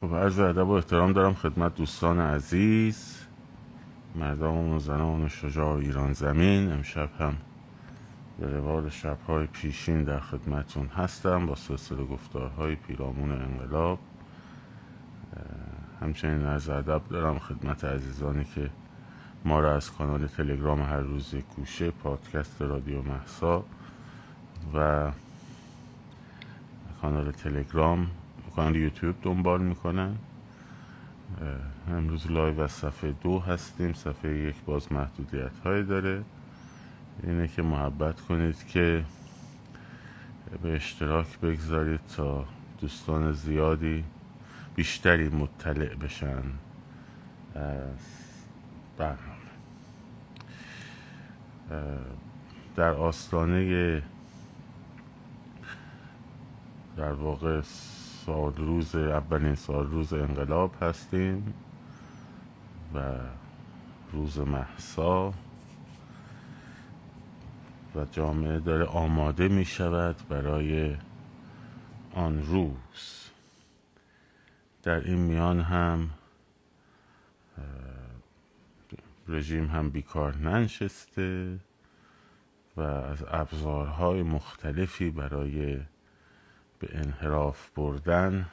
خب عرض ادب و احترام دارم خدمت دوستان عزیز، مردممون و زنان و شجاع ایران زمین. امشب هم به روال شب‌های پیشین در خدمتون هستم با سلسله گفتارهای پیرامون انقلاب. همچنین عرض ادب دارم خدمت عزیزانی که ما را از کانال تلگرام هر روز گوشه، پادکست رادیو مهسا و کانال تلگرام، کانال یوتیوب دنبال میکنن. امروز لایو از صفحه 2 هستیم. صفحه 1 باز محدودیت های داره، اینه که محبت کنید که به اشتراک بگذارید تا دوستان زیادی بیشتری مطلع بشن از برنامه. در آستانه در واقع اولین سال روز انقلاب هستیم و روز مهسا و جامعه داره آماده می شود برای آن روز. در این میان هم رژیم هم بیکار ننشسته و از ابزارهای مختلفی برای به انحراف بردن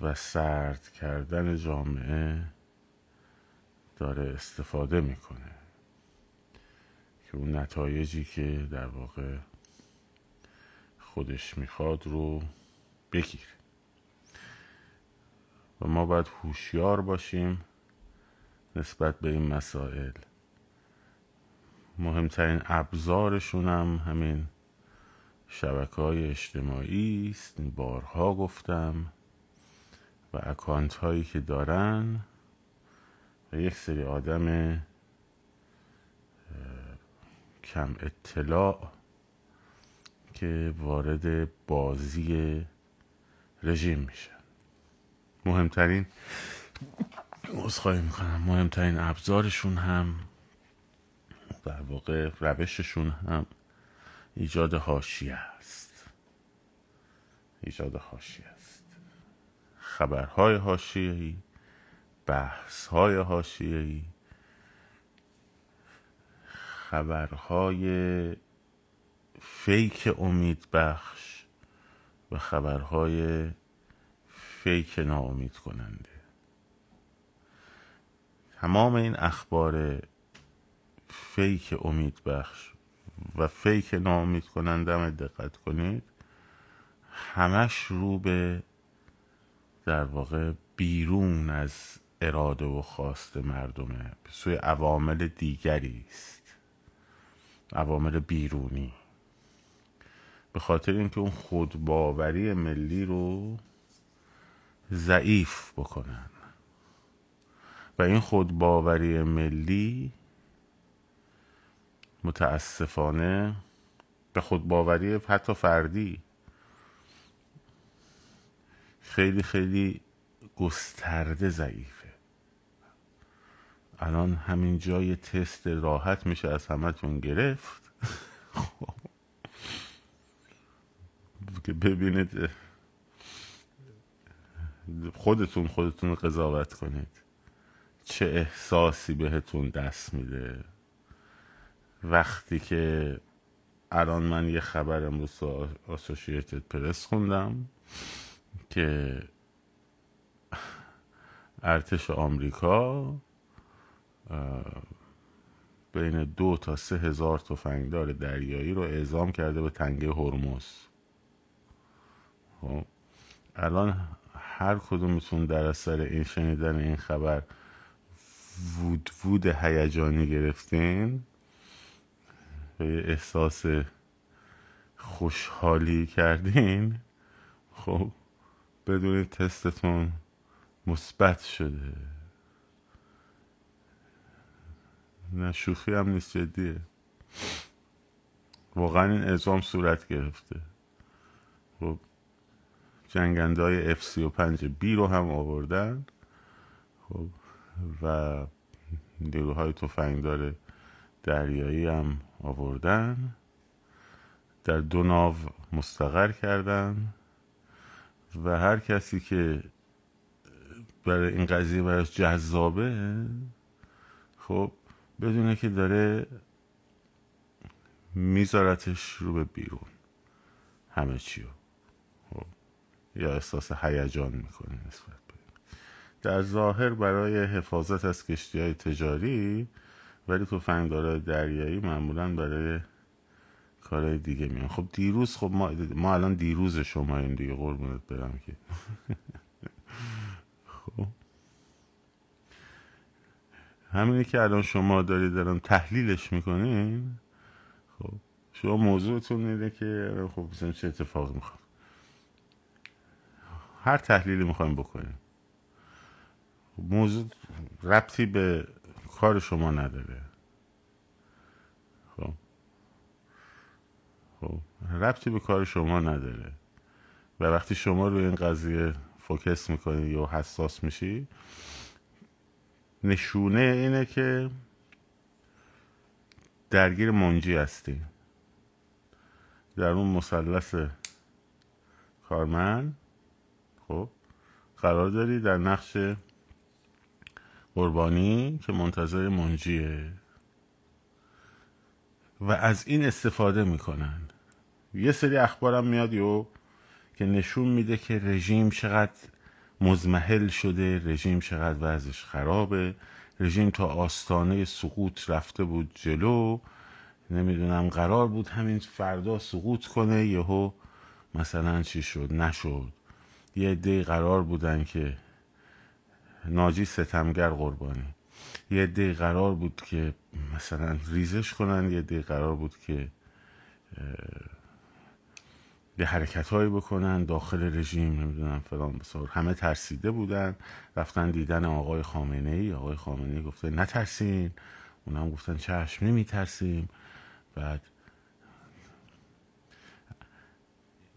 و سرد کردن جامعه داره استفاده میکنه که اون نتایجی که در واقع خودش میخواد رو بگیره. و ما باید هوشیار باشیم نسبت به این مسائل. مهمترین ابزارشون هم همین شبکه‌های اجتماعی است. بارها گفتم و اکانت هایی که دارن و یک سری آدم کم اطلاع که وارد بازی رژیم میشن. مهمترین ابزارشون هم در واقع روششون هم ایجاد حاشیه است. خبرهای حاشیه‌ای، بحث‌های حاشیه‌ای، خبرهای فیک امید بخش و خبرهای فیک ناامید کننده. تمام این اخبار فیک امید بخش و فیک ناامید کنندم دقت کنید، همش رو به در واقع بیرون از اراده و خواست مردمه، به سوی عوامل دیگری است، عوامل بیرونی، به خاطر اینکه اون خودباوری ملی رو ضعیف بکنن و این خودباوری ملی متاسفانه به خودباوری حتی فردی خیلی خیلی گسترده ضعیفه. الان همین جای تست راحت میشه از همتون گرفت که ببینید، خودتون قضاوت کنید چه احساسی بهتون دست میده وقتی که الان من یه خبر امروز آسوشیتد پرس خوندم که ارتش آمریکا بین 2,000 تا 3,000 تفنگدار دریایی رو اعزام کرده به تنگه هرمز. خب الان هر کدومتون در اثر این شنیدن این خبر وود هیجانی گرفتین، احساس خوشحالی کردین. خب بدون تستتون مثبت شده. نه شوخی هم نیست، جدیه. واقعا این اعزام صورت گرفته. خب جنگنده های F-35B رو هم آوردن. خب و نیروهای تفنگدار دریایی هم آوردن، در دو ناو مستقر کردن و هر کسی که برای این قضیه براش جذابه، خب بدونه که داره میذارتش رو به بیرون همه چیو، خب یا احساس هیجان میکنه نسبت به در ظاهر برای حفاظت از کشتی‌های تجاری، ولی تفنگدارای دریایی معمولا برای کارهای دیگه میان. خب دیروز، خب ما الان دیروز شما این دیگه قربونت برم که خب همینه که الان شما دارن تحلیلش میکنین. خب شما موضوعتون اینه که خب بسیم چه اتفاق میخوام، هر تحلیلی میخوایم بکنیم، موضوع ربطی به کار شما نداره، خب ربطی به کار شما نداره. و وقتی شما روی این قضیه فوکس میکنی یا حساس میشی، نشونه اینه که درگیر منجی هستی در اون مثلث کارمند. خب قرار داری در نقش قربانی که منتظر منجیه و از این استفاده میکنن. یه سری اخبارم میاد که نشون میده که رژیم چقدر مزمحل شده، رژیم چقدر وضعش خرابه، رژیم تا آستانه سقوط رفته بود جلو، نمیدونم قرار بود همین فردا سقوط کنه، یهو مثلا چی شد؟ نشد. یه عده‌ای قرار بودن که ناجی ستمگر قربانی، یه عده‌ای قرار بود که مثلا ریزش کنن، یه عده‌ای قرار بود که یه حرکت‌هایی بکنن داخل رژیم، نمیدونم فلان بسار. همه ترسیده بودن، رفتن دیدن آقای خامنه‌ای. آقای خامنه‌ای گفته نترسین، اونم گفتن چشم نمیترسیم. بعد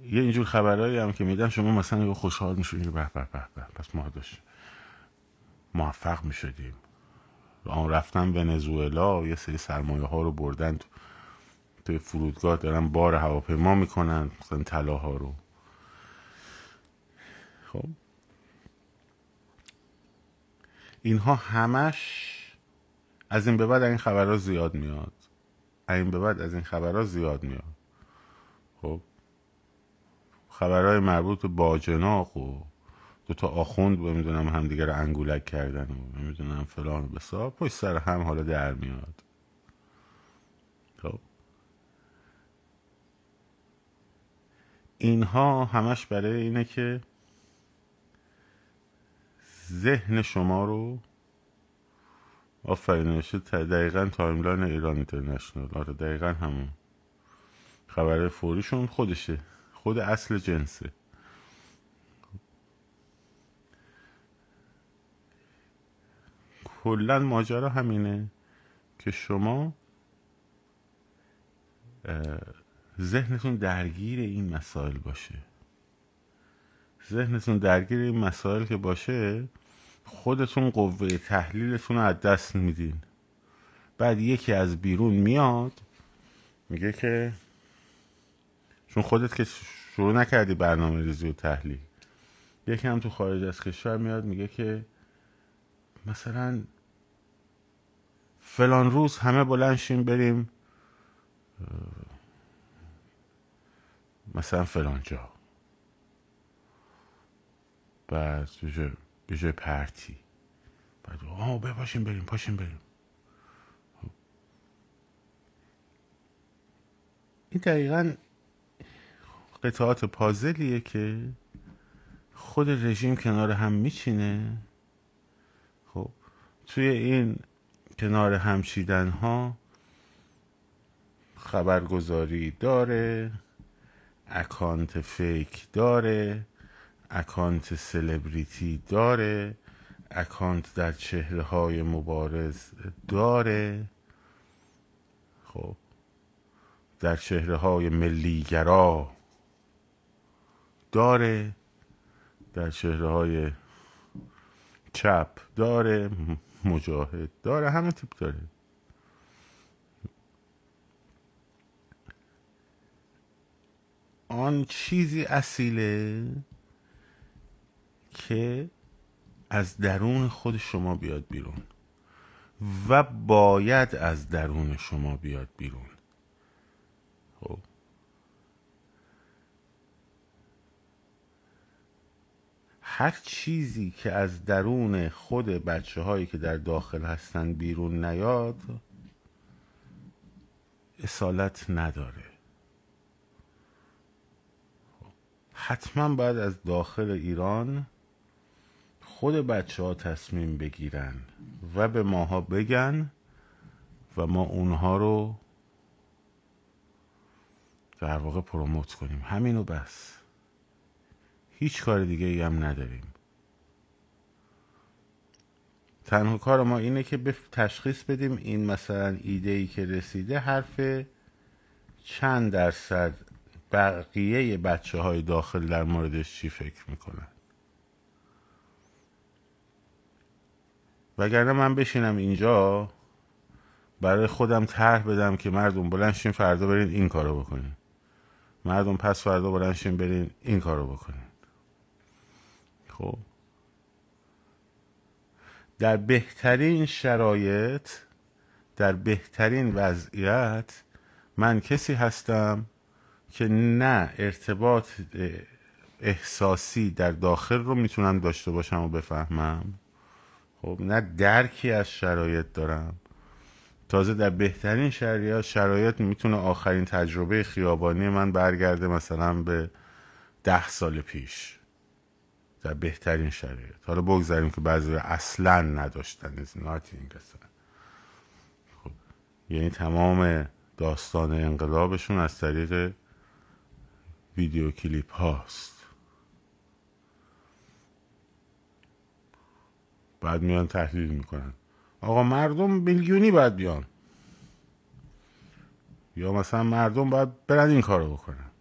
یه اینجور خبرهایی هم که میدن شما مثلا خوشحال میشونید، به به به پس ما داشت موفق میشدیم. رفتن ونزوئلا، یه سری سرمایه ها رو بردن توی فرودگاه دارن بار هواپیما میکنن مثلا طلاها رو. خب اینها همش از این به بعد این خبرها زیاد میاد، خب خبرهای مربوط به باجناق و دوتا آخوند نمیدونم همدیگه رو انگولک کردن و نمیدونم فلان بسار پشت سر هم حالا در میاد. خب اینها همش برای اینه که ذهن شما رو آفرینش. دقیقا تایملاین ایران اینترنشنال، آره دقیقا همون خبر فوریشون خودشه، خود اصل جنسه. کلا ماجرا همینه که شما ذهنتون درگیر این مسائل باشه. ذهنتون درگیر این مسائل که باشه، خودتون قوه تحلیلتون رو از دست میدین. بعد یکی از بیرون میاد میگه که چون خودت که شروع نکردی برنامه ریزی و تحلیل، یکی هم تو خارج از کشور میاد میگه که مثلا فلان روز همه بلند شیم بریم مثلا فلان جا، بعد به جای پارتی بعد بپاشیم بریم، این دقیقا قطعات پازلیه که خود رژیم کنار هم میچینه. خب توی این کنار هم چیدن ها خبرگزاری داره، اکانت فیک داره، اکانت سلبریتی داره، اکانت در چهره های مبارز داره، خب در چهره های ملیگرا داره، در چهره های چپ داره، مجاهد داره، همه تیپ داره. آن چیزی اصیله که از درون خود شما بیاد بیرون و باید از درون شما بیاد بیرون. خب هر چیزی که از درون خود بچه هایی که در داخل هستن بیرون نیاد اصالت نداره. حتما باید از داخل ایران خود بچه ها تصمیم بگیرن و به ماها بگن و ما اونها رو در واقع پروموت کنیم. همینو بس، هیچ کار دیگه ای هم نداریم. تنها کار ما اینه که تشخیص بدیم این مثلا ایده‌ای که رسیده حرف چند درصد بقیه بچه های داخل در موردش چی فکر میکنن، وگرنه من بشینم اینجا برای خودم طرح بدم که مردم بلند شین فردا برین این کارو بکنین، مردم پس فردا بلند شین برین این کارو بکنین. خب در بهترین شرایط، در بهترین وضعیت من کسی هستم که نه ارتباط احساسی در داخل رو میتونم داشته باشم و بفهمم، خب نه درکی از شرایط دارم. تازه در بهترین شرایط میتونه آخرین تجربه خیابانی من برگرده مثلا به 10 سال پیش، در بهترین شرایط. حالا بگذاریم که بعضی اصلا نداشتن اصلا. خب یعنی تمام داستان انقلابشون از طریق ویدیو کلیپ هاست. بعد میان تحلیل میکنن آقا مردم میلیونی باید بیان، یا مثلا مردم باید برن این کارو بکنن.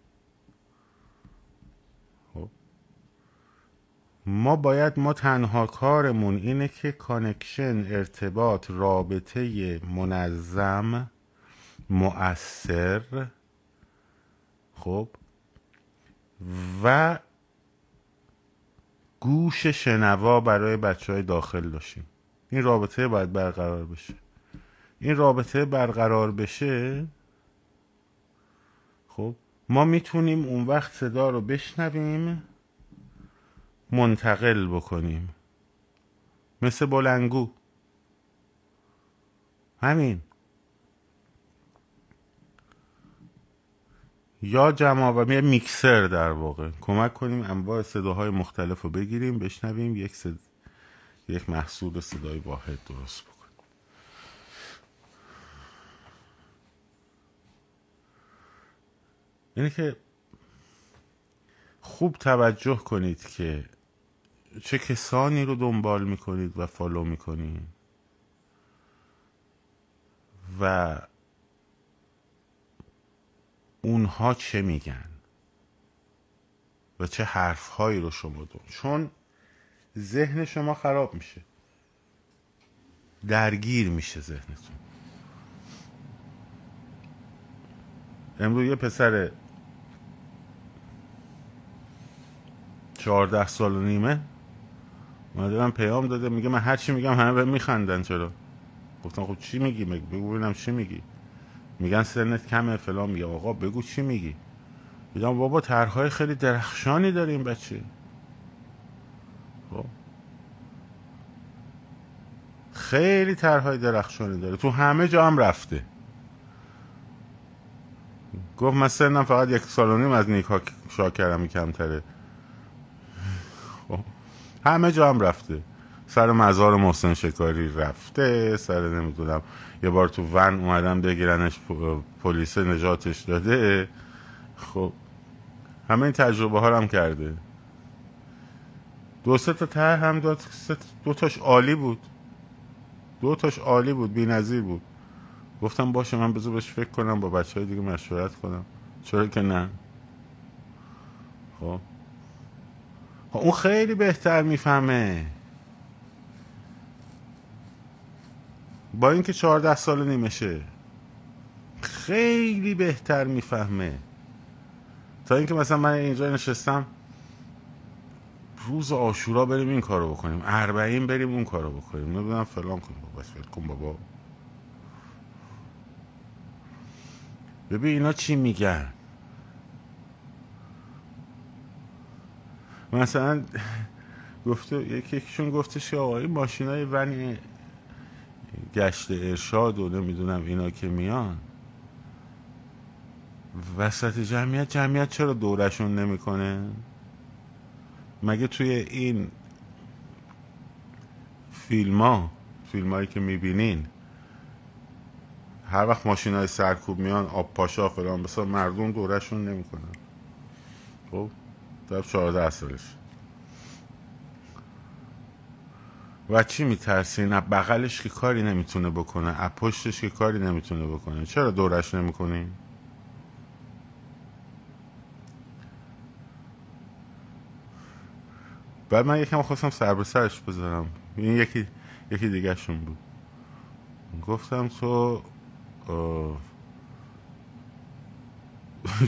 خب ما تنها کارمون اینه که کانکشن، ارتباط، رابطه منظم، مؤثر، خب و گوش شنوا برای بچه‌های داخل داشتیم. این رابطه باید برقرار بشه. این رابطه برقرار بشه، خب ما میتونیم اون وقت صدا رو بشنویم، منتقل بکنیم، مثل بلنگو. همین. یا جمع و میکسر در واقع کمک کنیم انواع صداهای مختلف رو بگیریم، بشنویم، یک محصول صدای واحد درست بکنیم. یعنی که خوب توجه کنید که چه کسانی رو دنبال میکنید و فالو میکنید و اونها چه میگن و چه حرفهایی رو شما دون، چون ذهن شما خراب میشه، درگیر میشه ذهنتون. امروز یه پسر 14 سال و نیمه مادرم پیام داده، میگه من هر چی میگم همه به میخندن. چرا؟ گفتم خب چی میگی؟ بگو ببینم چی میگی. میگن سنت کمه فلان. میگه آقا بگو چی میگی. میگم بابا طرح‌های خیلی درخشانی داره این بچه، خیلی طرح‌های درخشانی داره، تو همه جا هم رفته. گفت من سنم فقط 1 سال و نیم از نیکا شاکرمی کمتره. همه جا هم رفته، سر مزار محسن شکاری رفته، سر نمیدونم یه بار تو ون اومدم بگیرنش پلیس نجاتش داده. خب همه این تجربه ها رو هم کرده. 2-3 تا طرح هم داد، 2 تاش عالی بود، 2 تاش عالی بود، بی‌نظیر بود. گفتم باشه من بذار بهش فکر کنم، با بچهای دیگه مشورت کنم، چرا که نه. خب اون خیلی بهتر میفهمه. با اینکه 14 سال و نیمشه خیلی بهتر میفهمه تا اینکه مثلا من اینجا نشستم روز عاشورا بریم این کارو بکنیم، اربعین بریم اون کارو بکنیم، نمیدونم فلان کنیم. بس فکر کن بابا. ببین اینا چی میگن؟ مثلا گفته یکیشون گفتش که آقا این ماشینای ون گشت ارشاد و نمیدونم اینا که میان وسط جمعیت چرا دورشون نمیکنه؟ مگه توی این فیلمایی که میبینین هر وقت ماشینای سرکوب میان آب پاشا فلان بسا مردم دورشون نمیکنن؟ خب در 14 سالش و چی میترسین؟ از بغلش که کاری نمیتونه بکنه، از پشتش که کاری نمیتونه بکنه، چرا دورش نمیکنین؟ بعد من یکم خواستم سر به سرش بذارم، این یکی دیگه شون بود، گفتم تو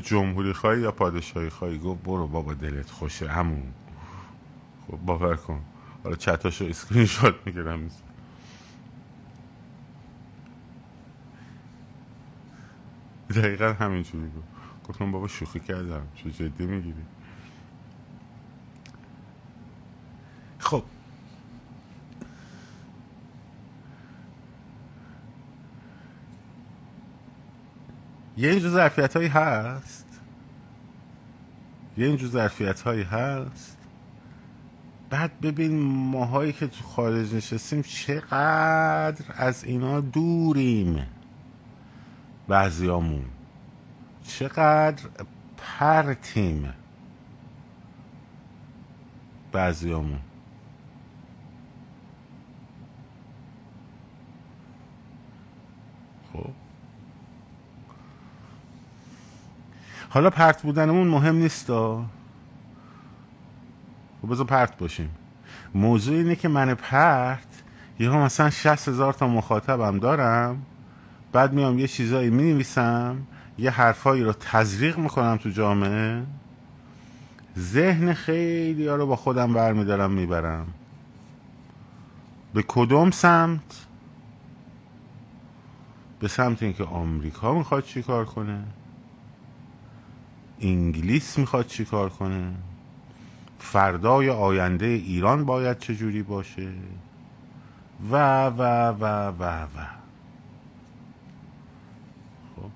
جمهوری خواهی یا پادشاهی خواهی؟ گفت برو بابا دلت خوشه همون. خب باور کن حالا چتاشو اسکرین شات میگیرم میزن. دقیقا همینجوری بود. گفتم بابا شوخی کردم، چه جدی میگیری؟ خب یه اینجور ظرفیت هایی هست. بعد ببین ماهایی که تو خارج نشستیم چقدر از اینا دوریم، بعضیامون چقدر پرتیم، بعضیامون حالا پرت بودنمون مهم نیست و بذار پرت باشیم. موضوع اینه که من پرت یهو مثلا 60,000 تا مخاطبم دارم، بعد میام یه چیزایی مینویسم، یه حرفایی رو تزریق میکنم تو جامعه، ذهن خیلی ها رو با خودم برمیدارم میبرم. به کدوم سمت؟ به سمت اینکه آمریکا میخواد چی کار کنه، انگلیس میخواد چی کار کنه، فردای آینده ایران باید چجوری باشه و و و و و. خب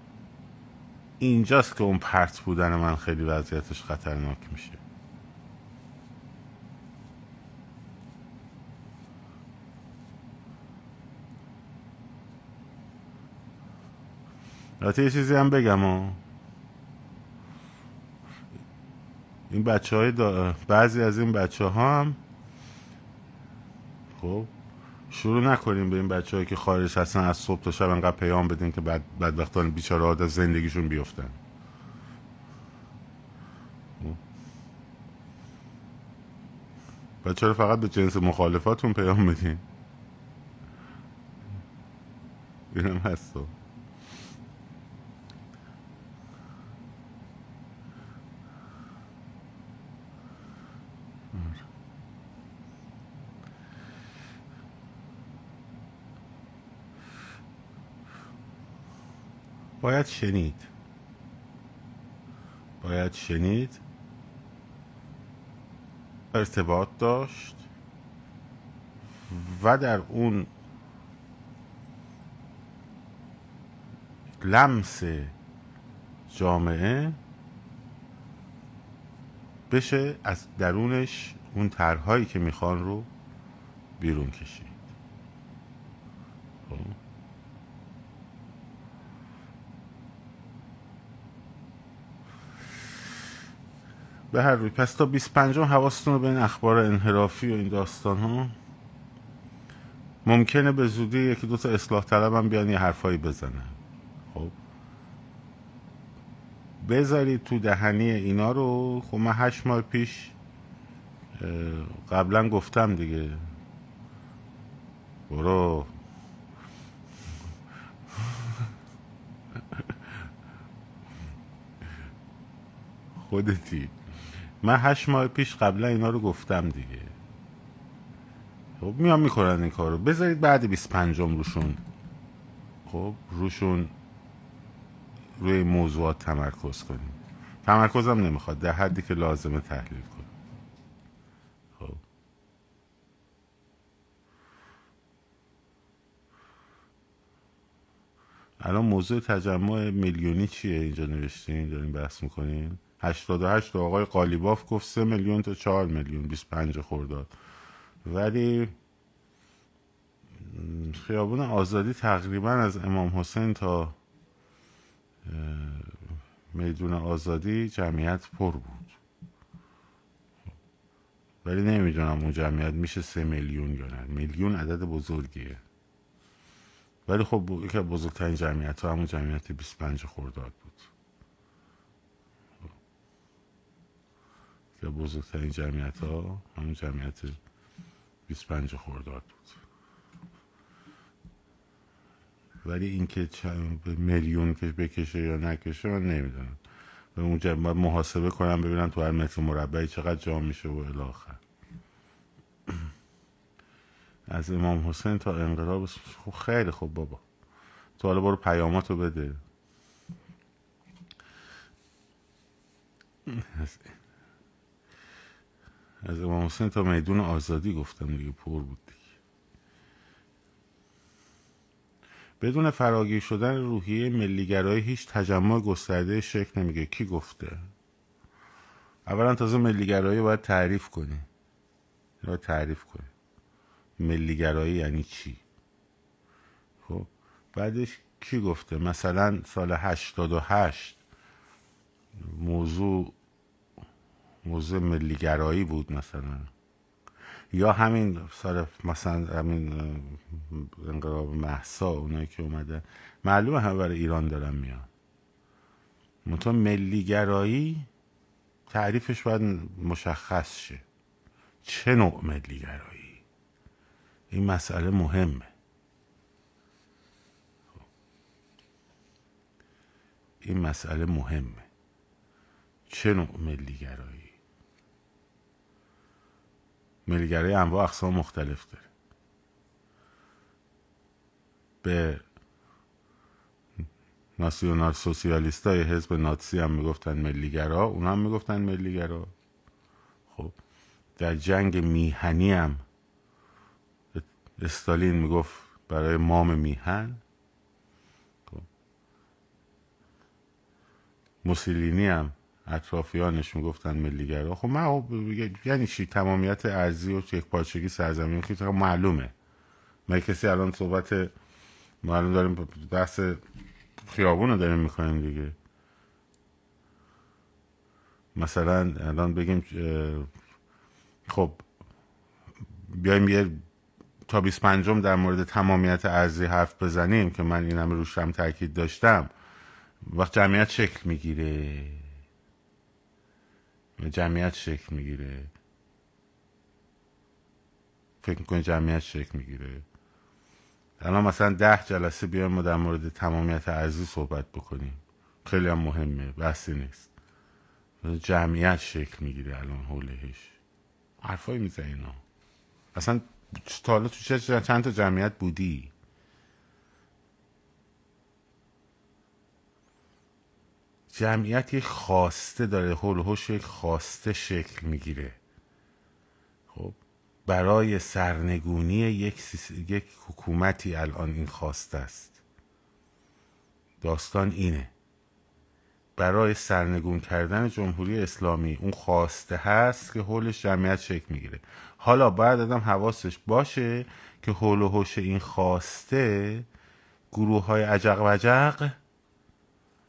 اینجاست که اون پرت بودن من خیلی وضعیتش خطرناک میشه. البته یه چیزی هم بگم، این بچه‌های بعضی از این بچه‌ها هم خب شروع نکنیم به این بچه‌هایی که خارج هستن از صبح تا شب انقدر پیام بدیم که بدبختان بیچاره‌ها از زندگیشون بیفتن. بچه‌ها فقط به جنس مخالفاتون پیام بدین. اینم هست. باید شنید، ارتباط داشت و در اون لمس جامعه بشه از درونش اون طرح‌هایی که میخوان رو بیرون کشید. به هر روی پس تا 25 حواستون رو به این اخبار انحرافی و این داستان ها، ممکنه به زودی یکی دو تا اصلاح طلب هم بیان یه حرفایی بزنن. خب بذارید تو دهنی اینا رو. خب من 8 ماه پیش قبلا گفتم دیگه، برو خودتی. من 8 ماه پیش قبلا اینا رو گفتم دیگه. خب میام میکنن این کارو. بذارید بعد 25م روشون، خب روشون، روی موضوعات تمرکز کنیم. تمرکزم نمیخواد، در حدی که لازمه تحلیل کنیم. خب الان موضوع تجمع میلیونی چیه؟ اینجا نوشتین دارین بحث میکنین. 88 آقای قالیباف گفت 3 میلیون تا 4 میلیون 25 خرداد، ولی خیابون آزادی تقریبا از امام حسین تا میدون آزادی جمعیت پر بود، ولی نمیدونم اون جمعیت میشه 3 میلیون یا نه. میلیون عدد بزرگیه، ولی خب یکی از بزرگترین جمعیت ها همون جمعیت 25 خرداد بود که بزرگترین جمعیت ها همون جمعیت 25 خرداد بود. ولی اینکه میلیون که بکشه یا نکشه من نمیدونم. و اونجا باید محاسبه کنم ببینم تو هر متر مربعی چقدر جا میشه و الی آخر. از امام حسین تا انقلاب. خب خیلی خوب بابا، تو حالا برو پیاماتو بده. از امام حسین تا میدون آزادی گفتم دیگه پر بود دیگه. بدون فراگیر شدن روحیه ملیگرایی هیچ تجمع گسترده شکل نمیگیره. کی گفته؟ اولا تازه ملیگرایی باید تعریف کنی. باید تعریف کنی ملیگرایی یعنی چی. خب بعدش کی گفته؟ مثلا سال 88 موضوع ملیگرایی بود مثلا، یا همین سال مثلا همین انقلاب مهسا، اونایی که اومده معلومه هم برای ایران دارن میان. منتها ملیگرایی تعریفش باید مشخص شه. چه نوع ملیگرایی؟ این مسئله مهمه. این مسئله مهمه. چه نوع ملیگرایی؟ ملیگرایی انواع اقسام مختلف داره. به ناسیونال سوسیالیستای حزب ناتسی هم میگفتن ملیگرا، اونا هم میگفتن ملیگرا. خب در جنگ میهنی هم استالین میگفت برای مام میهن. خب موسولینی هم اطرافیانش میگفتن ملیگرا. خب من یعنی چی تمامیت ارضی و یکپارچگی سرزمین؟ خیلی معلومه. ما کسی الان صحبت معلوم داریم، بحث خیابون رو داریم میکنیم دیگه. مثلا الان بگیم خب بیایم یه تا 25م در مورد تمامیت ارضی حرف بزنیم که من این همه روشم تاکید داشتم، وقت جمعیت شکل میگیره. جمعیت شکل میگیره. فکر میکنی جمعیت شکل میگیره؟ الان مثلا 10 جلسه بیایم ما در مورد تمامیت ارضی صحبت بکنیم، خیلی هم مهمه، بحثی نیست. جمعیت شکل میگیره الان حولش. حرفایی میزنی اینا. اصلا تا حالا تو چند تا جمعیت بودی؟ جمعیت یک خواسته داره، هولوش یک خواسته شکل میگیره. خب برای سرنگونی یک حکومتی الان این خواسته است. داستان اینه، برای سرنگون کردن جمهوری اسلامی اون خواسته هست که هولش جمعیت شکل میگیره. حالا باید آدم حواسش باشه که هولوش این خواسته گروه‌های عجق و عجق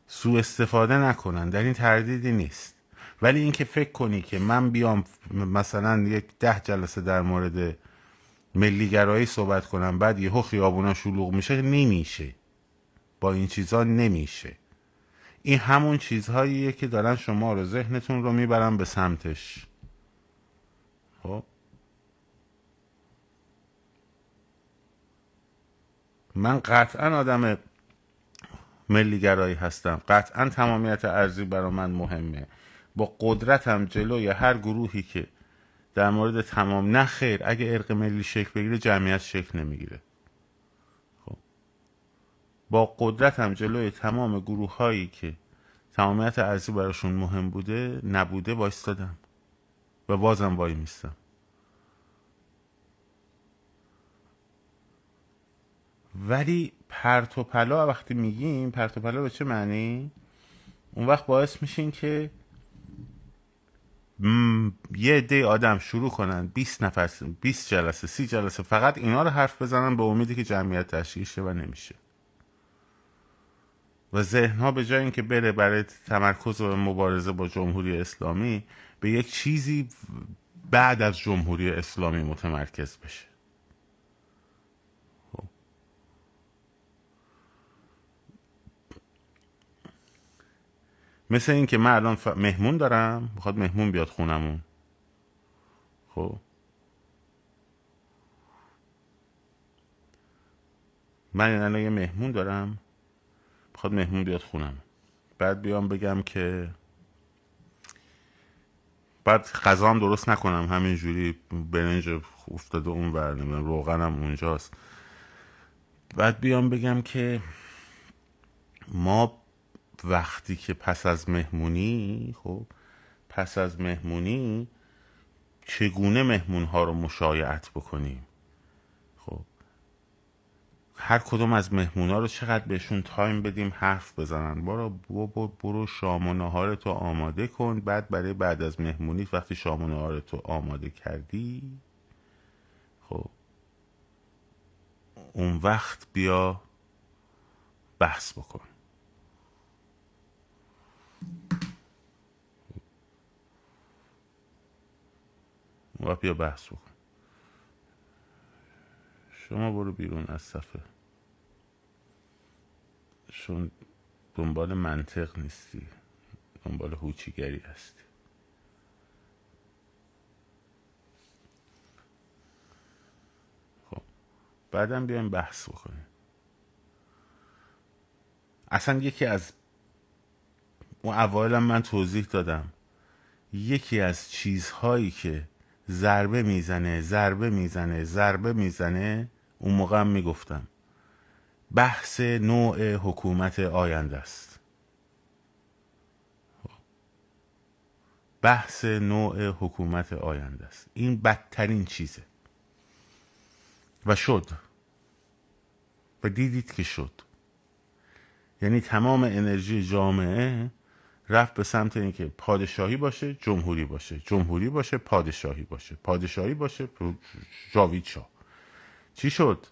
سوء استفاده نکنن، در این تردیدی نیست. ولی اینکه فکر کنی که من بیام مثلا یک 10 جلسه در مورد ملیگرایی صحبت کنم بعد یهو خیابونا شلوغ میشه، نمیشه. با این چیزا نمیشه. این همون چیزهاییه که دارن شما رو، ذهنتون رو میبرن به سمتش. خب من قطعا آدم ملیگرایی هستم، قطعا تمامیت ارضی برای من مهمه، با قدرتم جلوی هر گروهی که در مورد تمام، نه خیر، اگه ارق ملی شکل بگیره جمعیت شکل نمیگیره. خب با قدرتم جلوی تمام گروه هایی که تمامیت ارضی براشون مهم بوده نبوده وایستادم و بازم وای میستم. ولی پرت و پلا وقتی میگیم، پرت و پلا به چه معنی؟ اون وقت باعث میشین که یه عده آدم شروع کنن 20 نفر 20 جلسه 30 جلسه فقط اینا رو حرف بزنن به امیدی که جمعیت تشکیل شه و نمیشه. و ذهن‌ها به جای اینکه بره برای تمرکز و مبارزه با جمهوری اسلامی به یک چیزی بعد از جمهوری اسلامی متمرکز بشه. مثل این که من الان مهمون دارم، بخواد مهمون بیاد خونمون. خب من الان یه مهمون دارم، بخواد مهمون بیاد خونم، بعد بیام بگم که بعد غذام درست نکنم، همینجوری برنج افتاده اون ور، روغنم اونجاست، بعد بیام بگم که ما وقتی که پس از مهمونی، خب پس از مهمونی چگونه مهمونها رو مشایعت بکنیم، خب هر کدوم از مهمونها رو چقدر بهشون تایم بدیم حرف بزنن، برو شام و نهارتو آماده کن، بعد برای بعد از مهمونی وقتی شام و نهارتو آماده کردی، خب اون وقت بیا بحث بکن. و بیا بحث بکن. شما برو بیرون از صفحه، چون دنبال منطق نیستی، دنبال هوچیگری هستی. خب بعدم بیایم بحث بکنیم. اصلا یکی از اون اوائلم من توضیح دادم، یکی از چیزهایی که ضربه میزنه اون موقع هم میگفتم بحث نوع حکومت آینده است، بحث نوع حکومت آینده است. این بدترین چیزه و شد و دیدید که شد. یعنی تمام انرژی جامعه رفت به سمت اینکه پادشاهی باشه، جمهوری باشه، جمهوری باشه، پادشاهی باشه، پادشاهی باشه، جاوید شاه. چی شد؟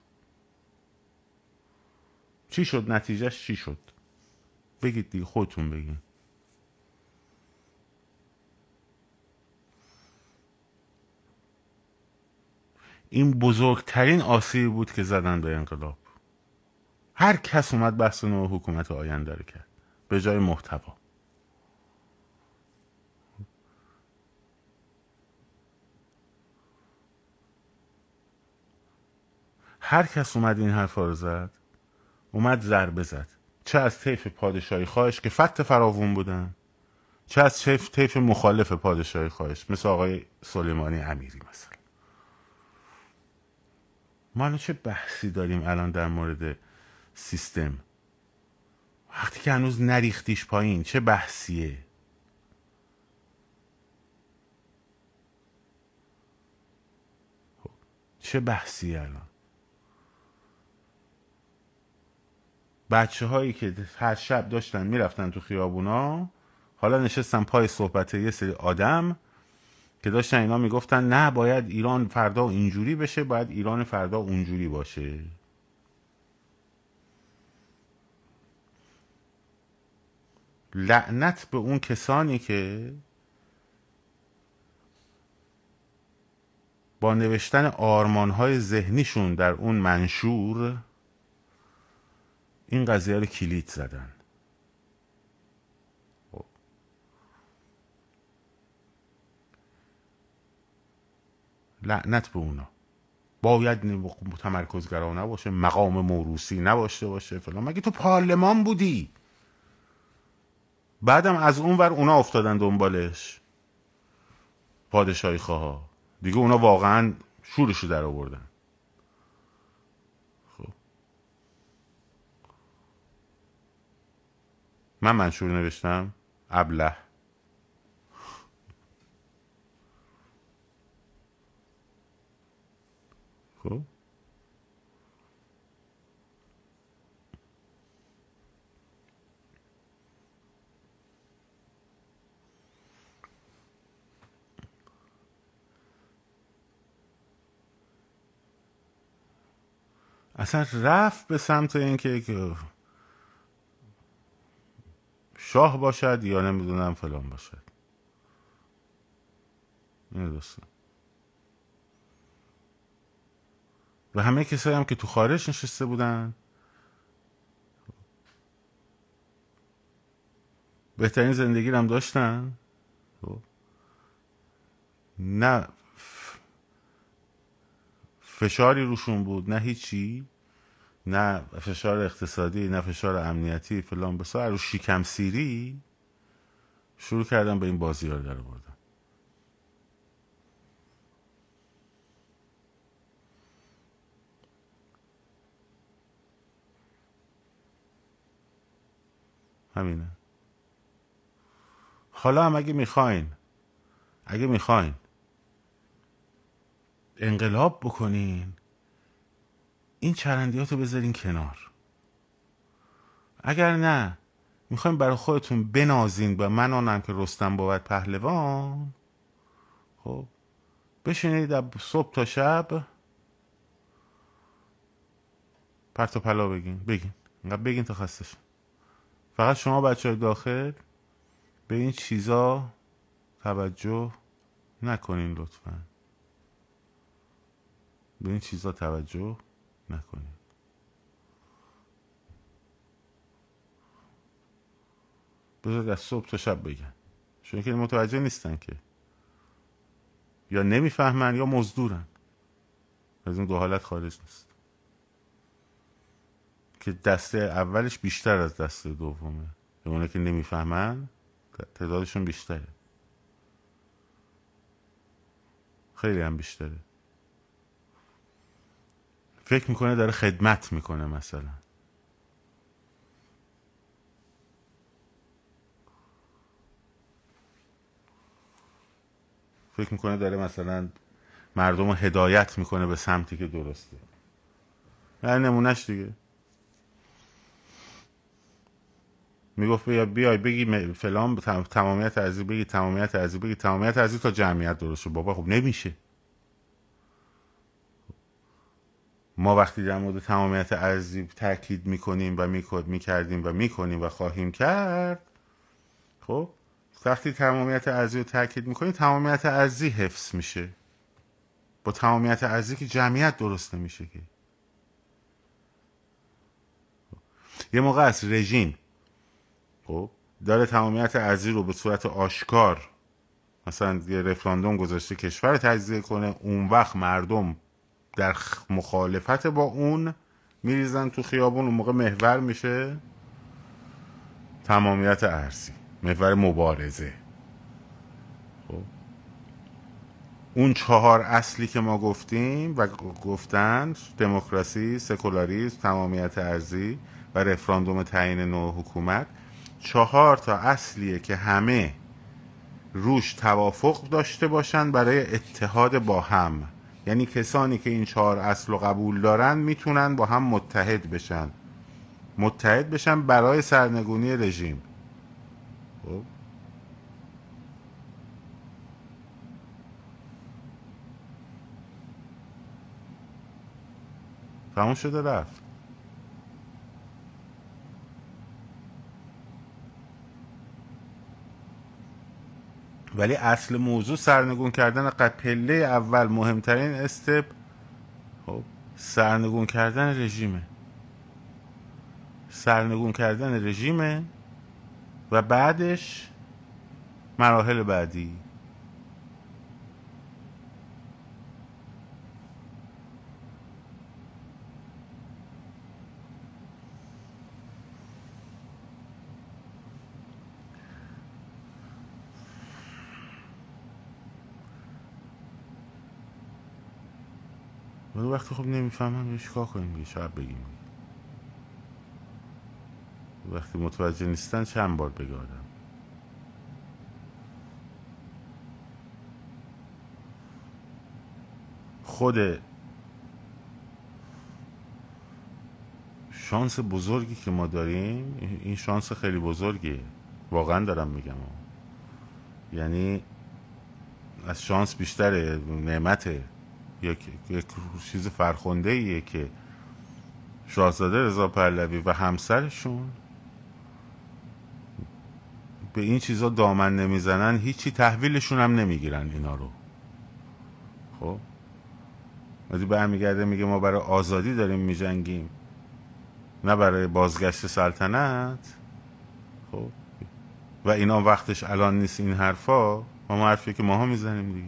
چی شد؟ نتیجهش چی شد؟ بگید دیگه، خودتون بگید. این بزرگترین آسیبی بود که زدن به انقلاب. هر کس اومد بحث نوع حکومت آینده رو کرد به جای محتوا. هر کس اومد این حرفا رو زد، اومد ضربه زد، چه از طیف پادشاهی خواهش که فت فراوون بودن، چه از طیف مخالف پادشاهی خواهش مثل آقای سلیمانی امیری. مثلا ما الان چه بحثی داریم الان در مورد سیستم وقتی که هنوز نریختیش پایین؟ چه بحثیه؟ چه بحثیه الان؟ بچه هایی که هر شب داشتن میرفتن تو خیابونا حالا نشستن پای صحبت یه سری آدم که داشتن اینا میگفتن نه باید ایران فردا اینجوری بشه، باید ایران فردا اونجوری باشه. لعنت به اون کسانی که با نوشتن آرمانهای ذهنیشون در اون منشور این قضیه رو کلید زدن. لعنت به اونا. باید تمرکزگرا نباشه، مقام موروثی نباشته باشه فلان. مگه تو پارلمان بودی؟ بعدم از اون ور اونا افتادن دنبالش، پادشاهی خواه دیگه، اونا واقعا شورشو در آوردن. خب من منشور نوشتم ابله. خب اصلا رفت به سمت اینکه شاه باشد یا نمیدونم فلان باشد. اینه دوستم. و همه کسایی هم که تو خارج نشسته بودن، بهترین زندگی رو هم داشتن، نه فشاری روشون بود، نه هیچی، نه فشار اقتصادی، نه فشار امنیتی فلان بسار. رو شکم سیری شروع کردن به این بازی رو در آوردن. همینه. حالا هم اگه میخواین انقلاب بکنین، این چرندیاتو بذارین کنار. اگر نه میخواین برای خودتون بنازین و من آنم که رستم بود پهلوان، خب بشینید از صبح تا شب پرت و پلا بگین تا خستش. فقط شما بچه‌های داخل به این چیزا توجه نکنین، لطفاً به این چیزا توجه نکنین. بذارید از صبح تا شب بگن، چون که متوجه نیستن، که یا نمیفهمن یا مزدورن. از اون دو حالت خارج نیست که دسته اولش بیشتر از دسته دومه. اونایی که نمیفهمن تعدادشون بیشتره، خیلی هم بیشتره. فکر میکنه داره خدمت میکنه مثلا، فکر میکنه داره مثلا مردم رو هدایت میکنه به سمتی که درسته. نه نمونش دیگه میگفت بیای بگی فلان تمامیت ارضی، بگی تمامیت ارضی، بگی تمامیت ارضی تا جمعیت درست شد. بابا خب نمیشه. ما وقتی در مورد تمامیت ارضی تاکید میکنیم و میکردیم و میکنیم و خواهیم کرد، خب وقتی تمامیت ارضی رو تاکید میکنیم، تمامیت ارضی حفظ میشه. با تمامیت ارضی که جمعیت درست نمیشه که. یه موقع از رژیم خب داره تمامیت ارضی رو به صورت آشکار، مثلا یه رفراندوم گذاشته کشور رو تجزیه کنه، اون وقت مردم در مخالفت با اون میریزن تو خیابون، اون موقع محور میشه تمامیت ارضی، محور مبارزه. خب اون چهار اصلی که ما گفتیم و گفتن، دموکراسی، سکولاریسم، تمامیت ارضی و رفراندوم تعیین نوع حکومت، چهار تا اصلیه که همه روش توافق داشته باشن برای اتحاد با هم. یعنی کسانی که این چهار اصل رو قبول دارن میتونن با هم متحد بشن برای سرنگونی رژیم. خب تموم شده رفت. ولی اصل موضوع سرنگون کردن پله اول، مهمترین استپ سرنگون کردن رژیمه. سرنگون کردن رژیمه و بعدش مراحل بعدی. ولی وقتی خب نمیفهمم یه چیکار کنیم، یه شب بگیم. وقتی متوجه نیستن چند بار بگه آدم. خود شانس بزرگی که ما داریم، این شانس خیلی بزرگیه، واقعا دارم میگم، یعنی از شانس بیشتره، نعمته، یک چیز فرخنده ایه که شاهزاده رضا پهلوی و همسرشون به این چیزا دامن نمیزنن، هیچی تحویلشون هم نمیگیرن اینا رو. خب ولی برمیگرده میگه ما برای آزادی داریم میجنگیم نه برای بازگشت سلطنت. خب و اینا وقتش الان نیست این حرفا، ما حرفی که ماها میزنیم دیگه.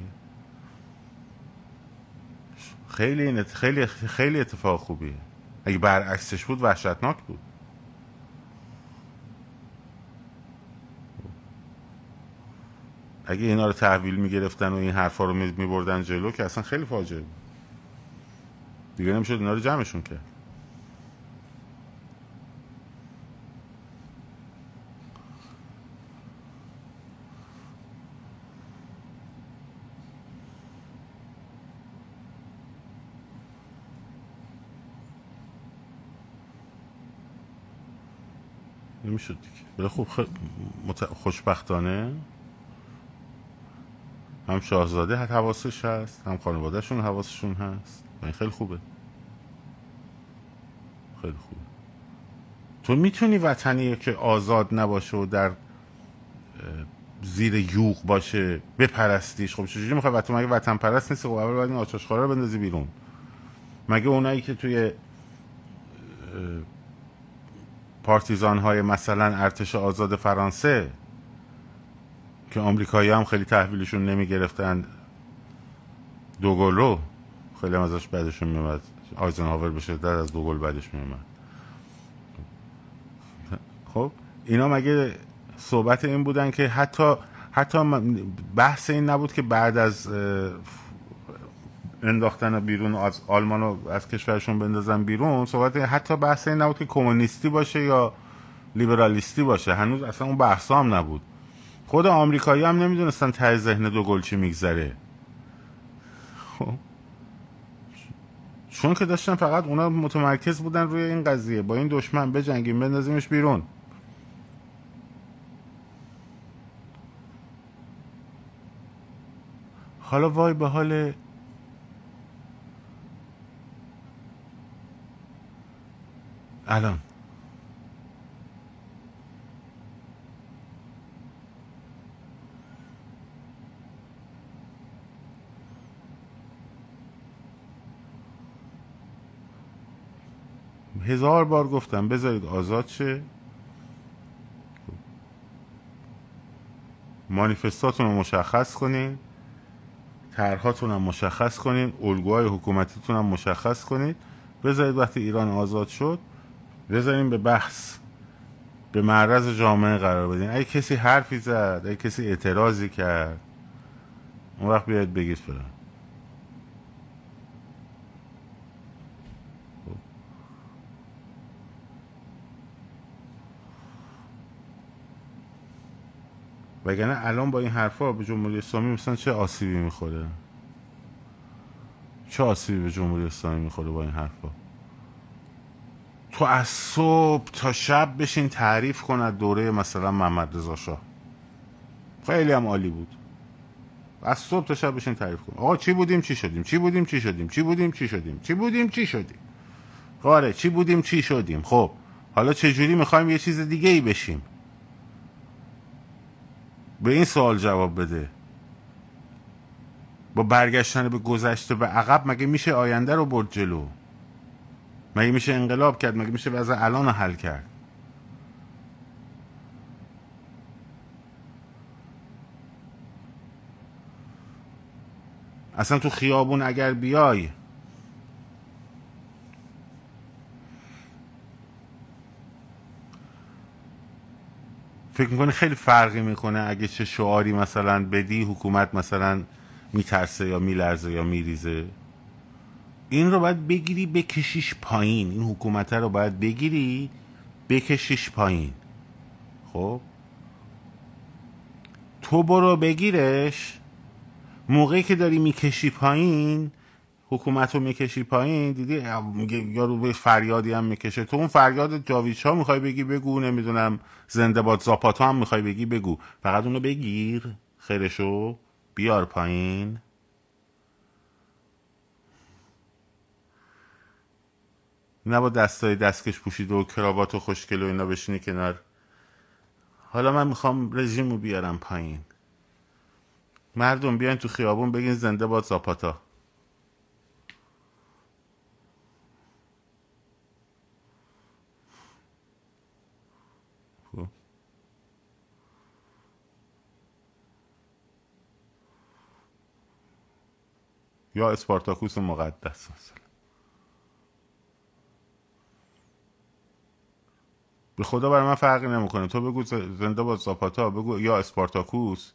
خیلی خیلی خیلی اتفاق خوبیه. اگه برعکسش بود وحشتناک بود. اگه اینا رو تحویل میگرفتن و این حرفا رو میبردن جلو که اصلا خیلی فاجعه بود دیگه، نمیشد اینا رو جمعشون کرد. نمیشد دیگه. ولی خب خوشبختانه هم شاهزاده حواسش هست، هم خانوادهشون حواسشون هست. این خیلی خوبه، خیلی خوبه. تو میتونی وطنی که آزاد نباشه و در زیر یوغ باشه بپرستیش. خب چجوری میخوای وطن، مگه وطن پرست نیست؟ خب اول باید این آشاشخوارا رو بندازی بیرون. مگه اونایی که توی پارتیزان های مثلا ارتش آزاد فرانسه که آمریکایی هم خیلی تحویلشون نمیگرفتن، دوگل رو خیلی هم ازش بعدشون میمد، آیزنهاور به شدت از دوگل بعدش میمد. خب اینا مگه صحبت این بودن که حتی بحث این نبود که بعد از انداختن بیرون از آلمان و از کشورشون بندازن بیرون، صحبت حتی بحث این نبود که کمونیستی باشه یا لیبرالیستی باشه، هنوز اصلا اون بحث هم نبود. خود آمریکایی هم نمیدونستن ته ذهن دوگل چی میگذره. خب چون که داشتن فقط اونا متمرکز بودن روی این قضیه، با این دشمن بجنگیم بندازیمش بیرون. حالا وای به حال الان هزار بار گفتم بذارید آزاد شه، مانیفستاتون رو مشخص کنین، طرحاتون رو مشخص کنین، الگوهای حکومتیتون رو مشخص کنین، بذارید وقتی ایران آزاد شد بذارین به بحث، به معرض جامعه قرار بدین. اگه کسی حرفی زد، اگه کسی اعتراضی کرد، اون وقت بیاید بگید فلان. وگرنه الان با این حرفا به جمهوری اسلامی مثلا چه آسیبی میخوره؟ چه آسیبی به جمهوری اسلامی میخوره با این حرفا؟ تو از صبح تا شب بشین تعریف کند دوره مثلا محمد رضا شاه خیلی هم عالی بود، از صبح تا شب بشین تعریف کن آقا چی بودیم چی شدیم، چی بودیم چی شدیم، چی بودیم چی شدیم، چی بودیم چی شدیم، آره چی بودیم چی شدیم. خب حالا چجوری میخوایم یه چیز دیگه ای بشیم؟ به این سوال جواب بده. با برگشتن به گذشته به عقب مگه میشه آینده رو برد جلو؟ مگه میشه انقلاب کرد؟ مگه میشه وضع الان رو حل کرد؟ اصلا تو خیابون اگر بیای فکر میکنی خیلی فرقی میکنه اگه چه شعاری مثلا بدی حکومت مثلا میترسه یا میلرزه یا میریزه؟ این رو باید بگیری بکشیش پایین، این حکومت رو باید بگیری بکشیش پایین. خب تو برو بگیرش، موقعی که داری میکشی پایین حکومت رو میکشی پایین، دیدی یارو به فریادی هم میکشه، تو اون فریاد جاویدشاه میخوای بگی بگو، نمیدونم زنده باد زاپاتا هم میخوای بگی بگو، فقط اونو بگیر خیرشو بیار پایین. نه با دستای دستکش پوشیده و کراوات و خوشگل و اینا بشینی کنار. حالا من میخوام رژیم رو بیارم پایین، مردم بیاین تو خیابون بگین زنده باد زاپاتا. یا اسپارتاکوس مقدس مثلا. به خدا برای من فرقی نمیکنه، تو بگو زنده باد زاپاتا، بگو یا اسپارتاکوس،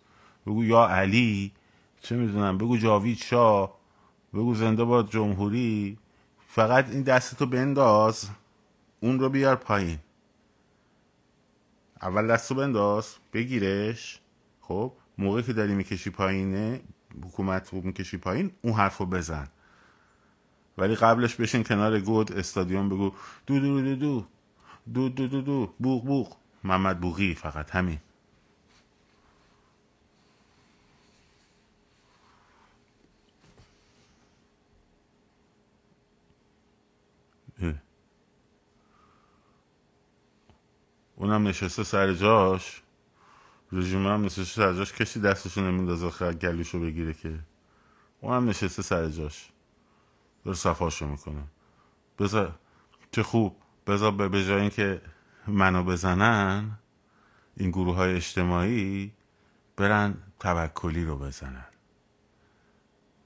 بگو یا علی، چه میدونم، بگو جاوید شاه، بگو زنده باد جمهوری، فقط این دستتو بنداز اون رو بیار پایین. اول دستو بنداز بگیرش، خب موقعی که داری میکشی پایینه حکومت رو میکشی پایین، اون حرفو بزن، ولی قبلش بشین کنار گود استادیوم بگو دو دو دو دو دو دو دو دو بوق بوق محمد بوقی، فقط همین. اونم نشسته سر جاش، رژیم هم نشسته سر جاش، کسی دستشو نمیندازه خرد گلوشو بگیره که. اونم نشسته سر جاش داره صفاشو میکنه. بذار چه خوب، بذار به جای این که منو بزنن این گروه های اجتماعی برن توکلی رو بزنن،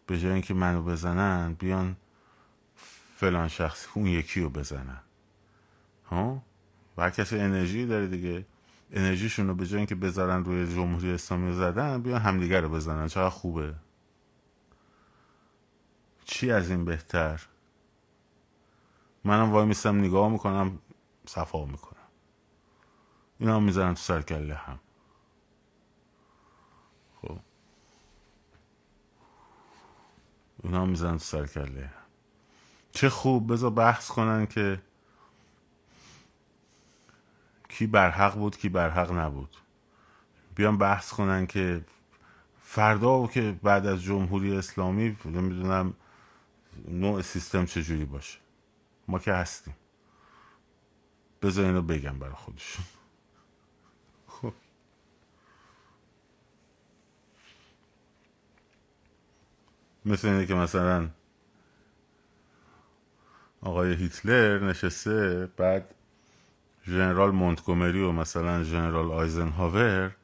به جای این که منو بزنن بیان فلان شخص اون یکی رو بزنن. ها؟ و هر کسی انرژی داره دیگه، انرژیشون رو به جای اینکه بذارن روی جمهوری اسلامی زدن بیان همدیگر رو بزنن. چقدر خوبه، چی از این بهتر؟ منم وای میستم نگاه میکنم، صفا میکنم، اینا هم میزنن تو سرکله هم. خب اینا هم میزنن تو سرکله هم. چه خوب، بذار بحث کنن که کی برحق بود کی برحق نبود، بیان بحث کنن که فردا و که بعد از جمهوری اسلامی نمیدونم نوع سیستم چجوری باشه. ما که هستیم، بذار اینو بگم برای خودشون. خب مثل اینه که مثلا آقای هیتلر نشسته بعد ژنرال منتگومری و مثلا ژنرال آیزنهاور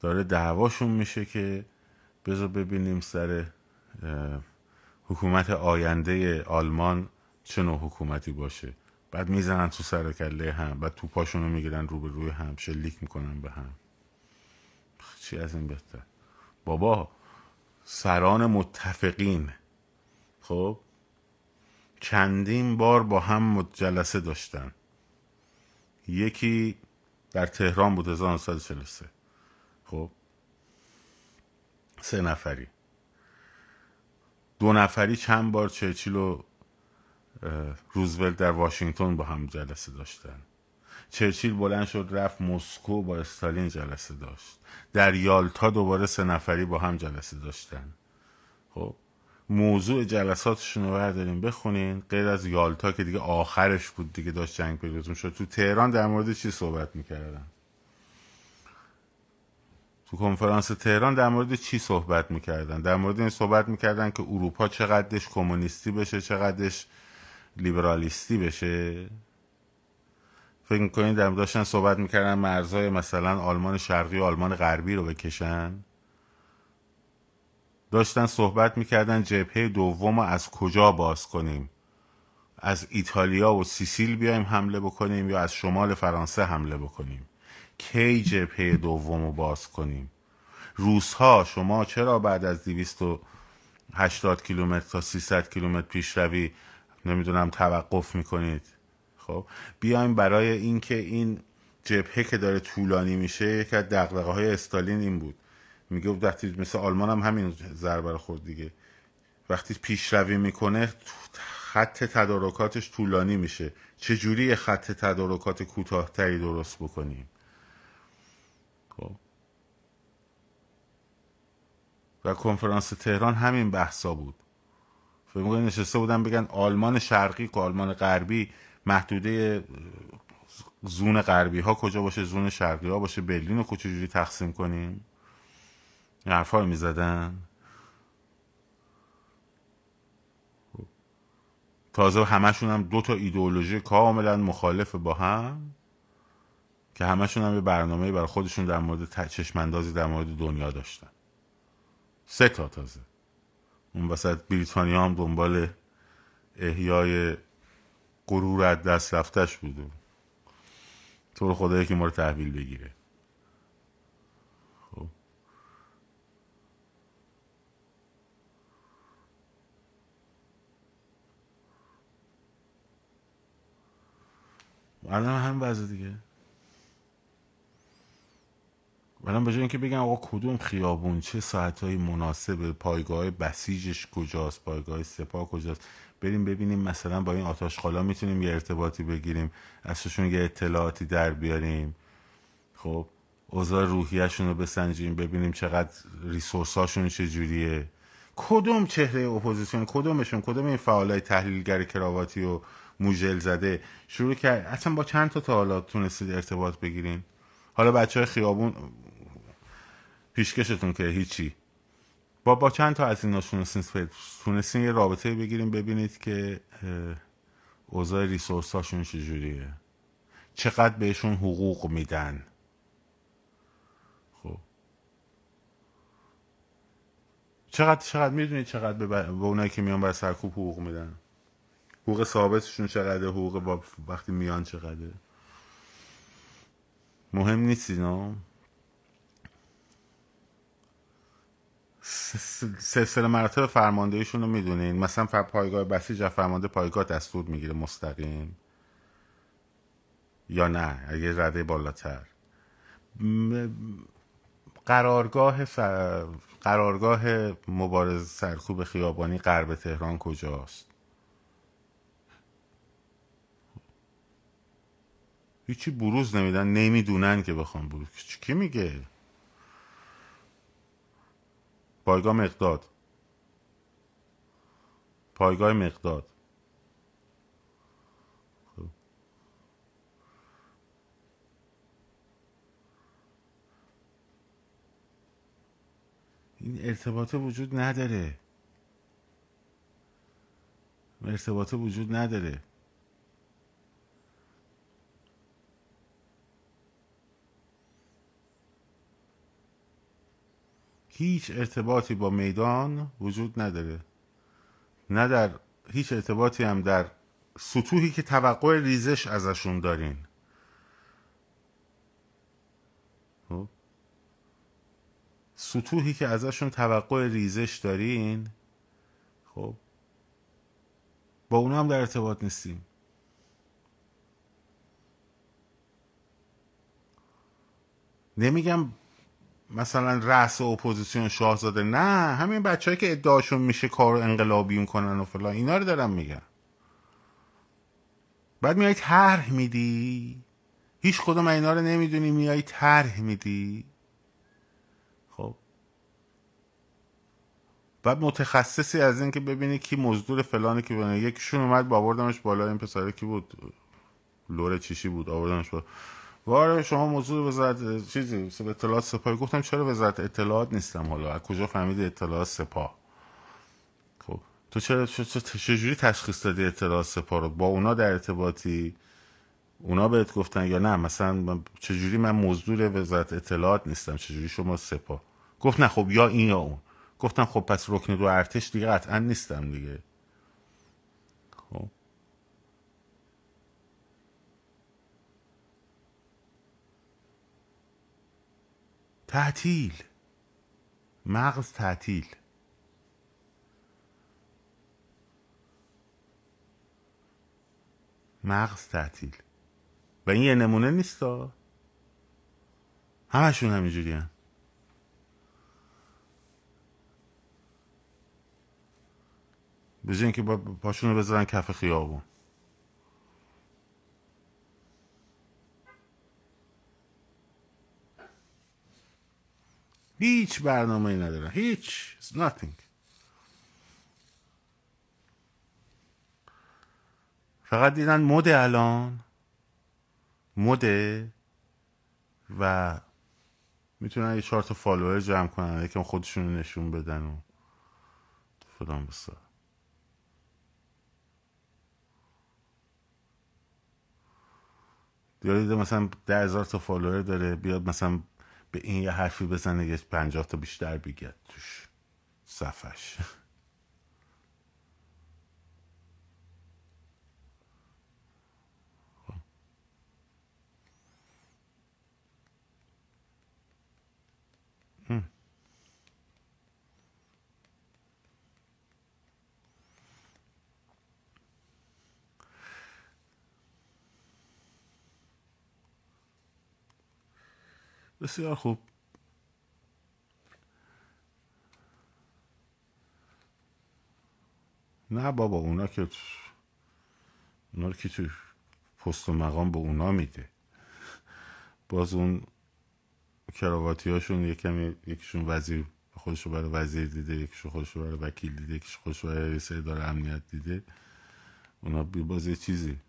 داره دعواشون میشه که بذار ببینیم سر حکومت آینده آلمان چه نوع حکومتی باشه، بعد میزنن تو سر کله هم، بعد تو پاشونو میگیرن رو به روی هم، شلیک میکنن به هم. چی از این بهتر؟ بابا سران متفقین خب چندین بار با هم جلسه داشتن، یکی در تهران بود 1943، خب 3 نفری، 2 نفری چند بار چرچیل و روزولت در واشنگتن با هم جلسه داشتن. چرچیل بلند شد رفت مسکو با استالین جلسه داشت، در یالتا دوباره 3 نفری با هم جلسه داشتن. خب موضوع جلساتشون رو برداریم بخونین، غیر از یالتا که دیگه آخرش بود دیگه داشت جنگ پیروزم شد، تو تهران در مورد چی صحبت میکردن، تو کنفرانس تهران در مورد چی صحبت میکردن، در مورد این صحبت میکردن که اروپا چقدرش کمونیستی بشه چقدرش لیبرالیستی بشه. فکر میکنین در داشتن صحبت میکردن مرزهای مثلا آلمان شرقی و آلمان غربی رو بکشن؟ داشتن صحبت میکردن جبهه دوم رو از کجا باز کنیم، از ایتالیا و سیسیل بیایم حمله بکنیم یا از شمال فرانسه حمله بکنیم، کی جبهه دوم رو باز کنیم. روس‌ها شما چرا بعد از 200 80 کیلومتر تا 300 کیلومتر پیشروی نمیدونم توقف میکنید. خب بیایم برای اینکه این جبهه که داره طولانی میشه، یکی از دغدغه‌های استالین این بود، میگه وقتی مثل آلمان هم همین ضربه رو خورد دیگه، وقتی پیشروی میکنه خط تدارکاتش طولانی میشه، چه جوری خط تدارکات کوتاه‌تری درست بکنیم؟ خب و کنفرانس تهران همین بحثا بود. فکر می‌کنم نشسته بودن بگن آلمان شرقی و آلمان غربی، محدوده زون غربی ها کجا باشه، زون شرقی ها باشه، برلین رو چجوری تقسیم کنیم، این حرف ها رو میزدن. تازه همشون هم دو تا ایدئولوژی کاملا مخالف با هم که همشون هم یه برنامه برای خودشون در مورد چشمندازی در مورد دنیا داشتن. سه تا تازه اون وسط بریتانیا هم دنبال احیای غرور از دست رفتش بود، تو رو خدا یکی ما رو تحویل بگیره. خب الان هم وضع دیگه، الان به جای اینکه بگن آقا کدوم خیابون چه ساعتهای مناسب، پایگاه بسیجش کجاست، پایگاه سپاه کجاست، بریم ببینیم مثلا با این آتشخالا میتونیم یه ارتباطی بگیریم، ازشون یه اطلاعاتی در بیاریم، خب اوضاع روحیه‌شون رو بسنجیم، ببینیم چقدر ریسورساشون چجوریه، کدوم چهره اپوزیسیون، کدومشون، کدوم این فعالای تحلیلگر کراواتی و موژل زده شروع کرد اصلا با چند تا حالا تونستید ارتباط بگیریم. حالا بچهای خیابون پیشکشتون که هیچی، با چند تا از اینا تونستین یه رابطه بگیریم، ببینید که اوضاع ریسورس هاشون چجوریه، چقدر بهشون حقوق میدن. خب چقدر میدونید چقدر به اونایی که میان برای سرکوب حقوق میدن؟ حقوق ثابتشون چقدر، حقوق با وقتی میان چقدر؟ مهم نیست اینا. سلسله مراتب فرماندهیشون رو میدونین، مثلا پایگاه بسیج فرمانده پایگاه دستور میگیره مستقیم یا نه اگه رده بالاتر، قرارگاه مبارز سرکوب خیابانی غرب تهران کجاست؟ هیچی بروز نمیدن، نمیدونن که بخوام بروز، کی میگه؟ پایگاه مقداد. خب. این ارتباط وجود نداره. هیچ ارتباطی با میدان وجود نداره، نه در هیچ ارتباطی هم در سطوحی که توقع ریزش ازشون دارین. سطوحی که ازشون توقع ریزش دارین، خب با اونا هم در ارتباط نیستیم. نمیگم مثلا رأس اپوزیسیون شاهزاده، نه، همین بچه‌ای که ادعاشون میشه کارو انقلابیون کنن و فلان، اینا رو دارم میگم. بعد میای طرح میدی، هیچ کدوم اینا رو نمیدونی، میای طرح میدی. خب بعد متخصصی از این که ببینی کی مزدور فلانه کی فلانه، یکیشون اومد آوردمش بالا، این پسره کی بود، لوره چیشی بود، آوردمش بالا، واره شما موضوع وزارت چیزی اطلاعات سپاه. گفتم چرا وزارت اطلاعات نیستم؟ حالا از کجا فهمیدی اطلاعات سپاه؟ خب تو چجوری تشخیص دادی اطلاعات سپاه رو؟ با اونا در ارتباطی؟ اونا بهت گفتن یا نه؟ مثلا چجوری من مزدور وزارت اطلاعات نیستم، چجوری شما سپاه؟ گفت نه خب یا این یا اون. گفتم خب پس رکن دو ارتش دیگه قطعا نیستم دیگه. خب تعطیل مغز، تعطیل مغز تعطیل. و این یه نمونه نیست، همشون همینجوری هن. به جای اینکه پاشونو بذارن کف خیابون. هیچ برنامه‌ای ندارن، هیچ. It's nothing. فقط دیدن مد الان مده و میتونن یه 4 تا فالوور جمع کنن، یکم خودشون رو نشون بدن و فلان بسار. دیده مثلا 10,000 تا فالوور داره، بیاد مثلا به این یه حرفی بزنه یه 50 تا بیشتر بگه توش صفحش. بسیار خوب. نه بابا، اونا که اونا که تو پست و مقام به اونا میده. باز اون کراواتی هاشون یکیشون وزیر خودشو برای وزیر دیده، یکیشون خودشو برای وکیل دیده، یکیشون خودشو برای رئیس اداره امنیت دیده. اونا باز یه چیزی،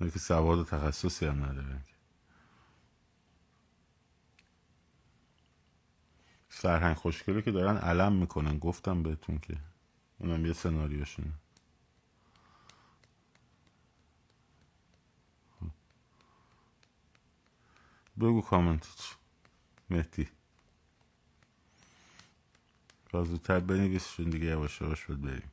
اونا که سواد و تخصصی هم ندارن. سرهنگ خوشگله که دارن علم میکنن، گفتم بهتون که اونم یه سناریوشونه. بگو کامنتت مهدی، باز زودتر بنویسشون دیگه، یواش یواش باید بریم.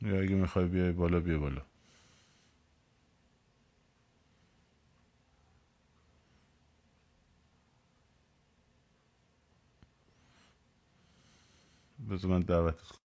یا اگه میخوای بیای بالا بیا بالا. بذار من دعوتت کنم.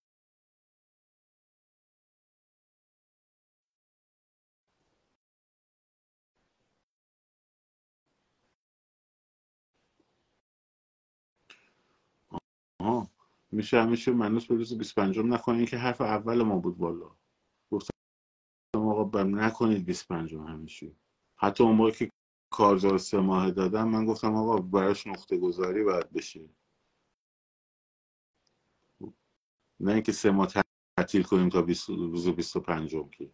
میشه همیشه منوس به روز 25م نکنین که حرف اول ما بود. والا گفتم آقا بم نکنید 25م همیشه. حتی اون موقع که کارزار 3 ماه دادم من گفتم آقا براش نقطه گذاری باید بشه، نه اینکه 3 ماه تعطیل کنیم تا 20 روز 25م که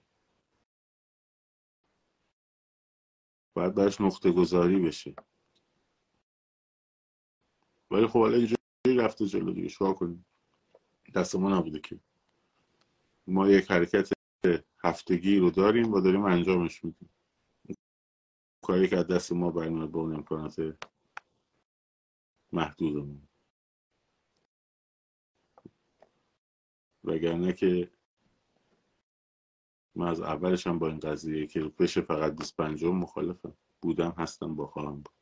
باید براش نقطه گذاری بشه. ولی خب الان رفته جلو دیگه، شوها کنیم، دست ما نبوده که. ما یک حرکت هفتگی رو داریم و داریم انجامش میدیم، کاری که از دست ما برمیاد با اون امکانات محدودمون، وگرنه که من از اولش هم با این قضیه که بشه فقط 25م مخالفم بودم، هستم، با خواهم بود.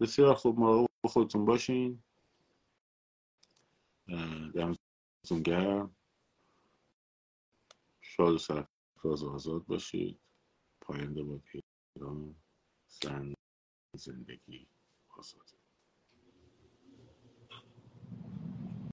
بسیار خوب، مراقب خودتون باشین. دمتون گرم. شاد و سرفراز و آزاد باشید. پاینده باد ایران، زن زندگی آزاد.